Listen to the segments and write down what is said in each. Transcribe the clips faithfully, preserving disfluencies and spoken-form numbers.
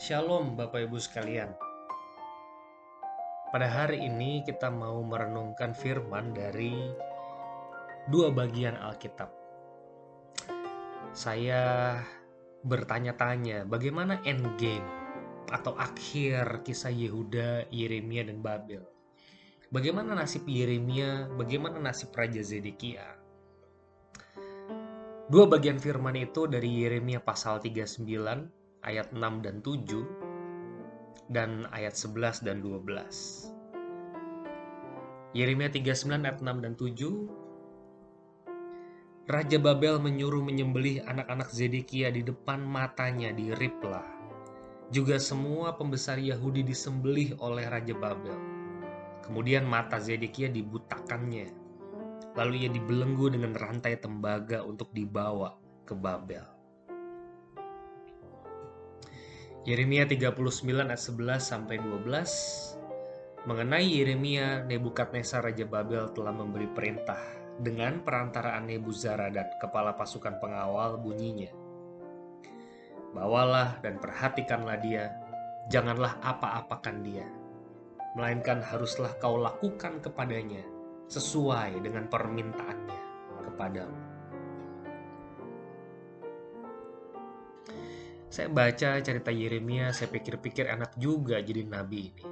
Shalom Bapak Ibu sekalian. Pada hari ini kita mau merenungkan firman dari dua bagian Alkitab. Saya bertanya-tanya bagaimana endgame atau akhir kisah Yehuda, Yeremia, dan Babel. Bagaimana nasib Yeremia, bagaimana nasib Raja Zedekia. Dua bagian firman itu dari Yeremia pasal tiga puluh sembilan ayat enam dan tujuh dan ayat sebelas dan dua belas. Yeremia tiga puluh sembilan ayat enam dan tujuh. Raja Babel menyuruh menyembelih anak-anak Zedekia di depan matanya di Ribla. Juga semua pembesar Yahudi disembelih oleh Raja Babel. Kemudian mata Zedekia dibutakannya. Lalu ia dibelenggu dengan rantai tembaga untuk dibawa ke Babel. Yeremia tiga puluh sembilan ayat sebelas sampai dua belas. Mengenai Yeremia, Nebukadnezar Raja Babel telah memberi perintah dengan perantaraan Nebuzaradan, kepala pasukan pengawal, bunyinya. Bawalah dan perhatikanlah dia, janganlah apa-apakan dia, melainkan haruslah kau lakukan kepadanya sesuai dengan permintaannya kepadamu. Saya baca cerita Yeremia, saya pikir-pikir enak juga jadi nabi ini.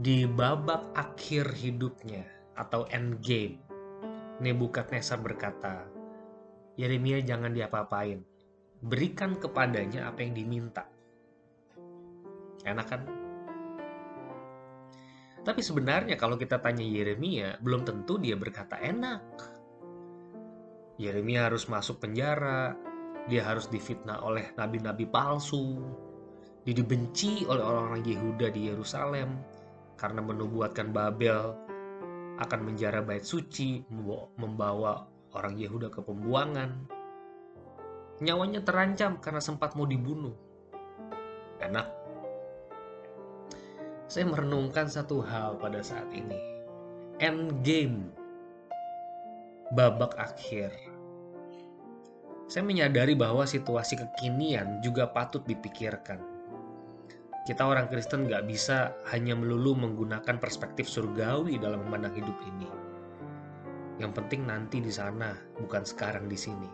Di babak akhir hidupnya atau endgame, Nebukadnezar berkata, Yeremia jangan diapa-apain, berikan kepadanya apa yang diminta. Enak kan? Tapi sebenarnya kalau kita tanya Yeremia, belum tentu dia berkata enak. Yeremia harus masuk penjara, dia harus difitnah oleh nabi-nabi palsu, dia dibenci oleh orang-orang Yehuda di Yerusalem karena menubuatkan Babel akan menjara bait suci, membawa orang Yehuda ke pembuangan. Nyawanya terancam karena sempat mau dibunuh. Enak. Saya merenungkan satu hal pada saat ini. Endgame. Babak akhir. Saya menyadari bahwa situasi kekinian juga patut dipikirkan. Kita orang Kristen gak bisa hanya melulu menggunakan perspektif surgawi dalam memandang hidup ini. Yang penting nanti di sana, bukan sekarang di sini.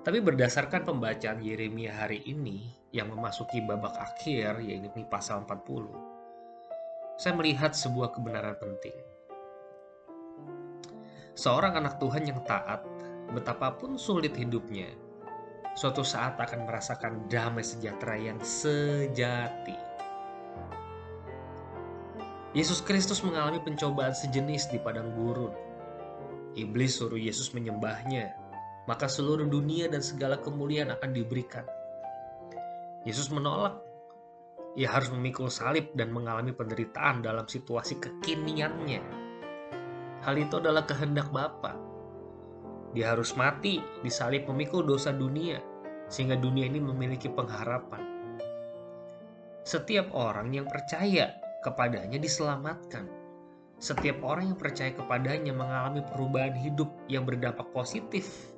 Tapi berdasarkan pembacaan Yeremia hari ini yang memasuki babak akhir, yaitu pasal empat puluh, saya melihat sebuah kebenaran penting. Seorang anak Tuhan yang taat, betapapun sulit hidupnya, suatu saat akan merasakan damai sejahtera yang sejati. Yesus Kristus mengalami pencobaan sejenis di padang gurun. Iblis suruh Yesus menyembahnya, maka seluruh dunia dan segala kemuliaan akan diberikan. Yesus menolak. Ia harus memikul salib dan mengalami penderitaan dalam situasi kekiniannya. Hal itu adalah kehendak Bapa. Dia harus mati, disalib memikul dosa dunia, sehingga dunia ini memiliki pengharapan. Setiap orang yang percaya kepadanya diselamatkan. Setiap orang yang percaya kepadanya mengalami perubahan hidup yang berdampak positif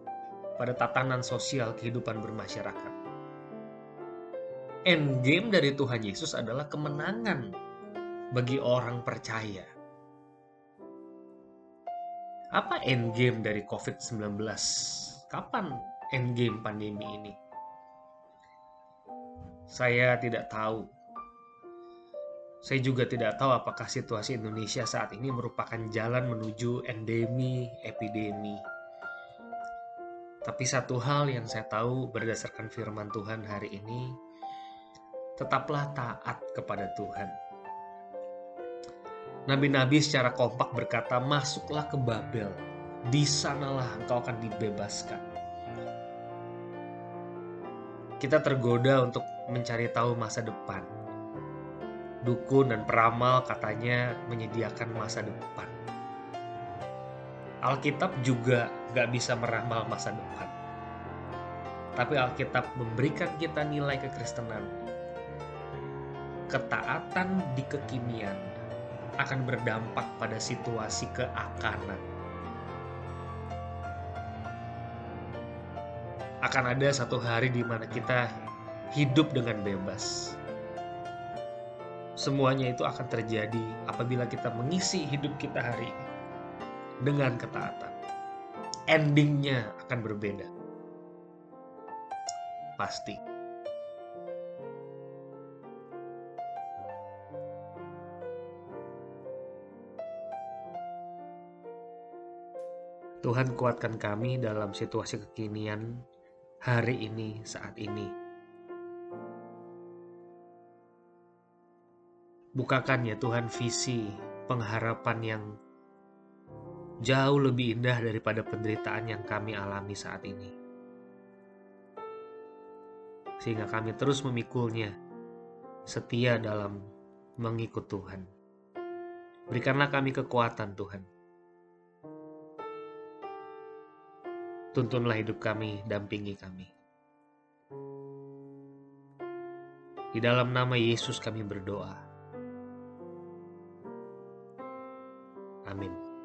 pada tatanan sosial kehidupan bermasyarakat. Endgame dari Tuhan Yesus adalah kemenangan bagi orang percaya. Apa endgame dari covid sembilan belas? Kapan endgame pandemi ini? Saya tidak tahu. Saya juga tidak tahu apakah situasi Indonesia saat ini merupakan jalan menuju endemi, epidemi. Tapi satu hal yang saya tahu berdasarkan firman Tuhan hari ini, tetaplah taat kepada Tuhan. Nabi-nabi secara kompak berkata, masuklah ke Babel, di sanalah engkau akan dibebaskan. Kita tergoda untuk mencari tahu masa depan. Dukun dan peramal katanya menyediakan masa depan. Alkitab juga gak bisa meramal masa depan. Tapi Alkitab memberikan kita nilai kekristenan. Ketaatan di kekinian akan berdampak pada situasi keakanan. Akan ada satu hari di mana kita hidup dengan bebas. Semuanya itu akan terjadi apabila kita mengisi hidup kita hari ini dengan ketaatan. Endingnya akan berbeda. Pasti. Tuhan kuatkan kami dalam situasi kekinian hari ini, saat ini. Bukakan ya Tuhan visi pengharapan yang jauh lebih indah daripada penderitaan yang kami alami saat ini. Sehingga kami terus memikulnya, setia dalam mengikut Tuhan. Berikanlah kami kekuatan Tuhan. Tuntunlah hidup kami, dampingi kami. Di dalam nama Yesus kami berdoa. Amin.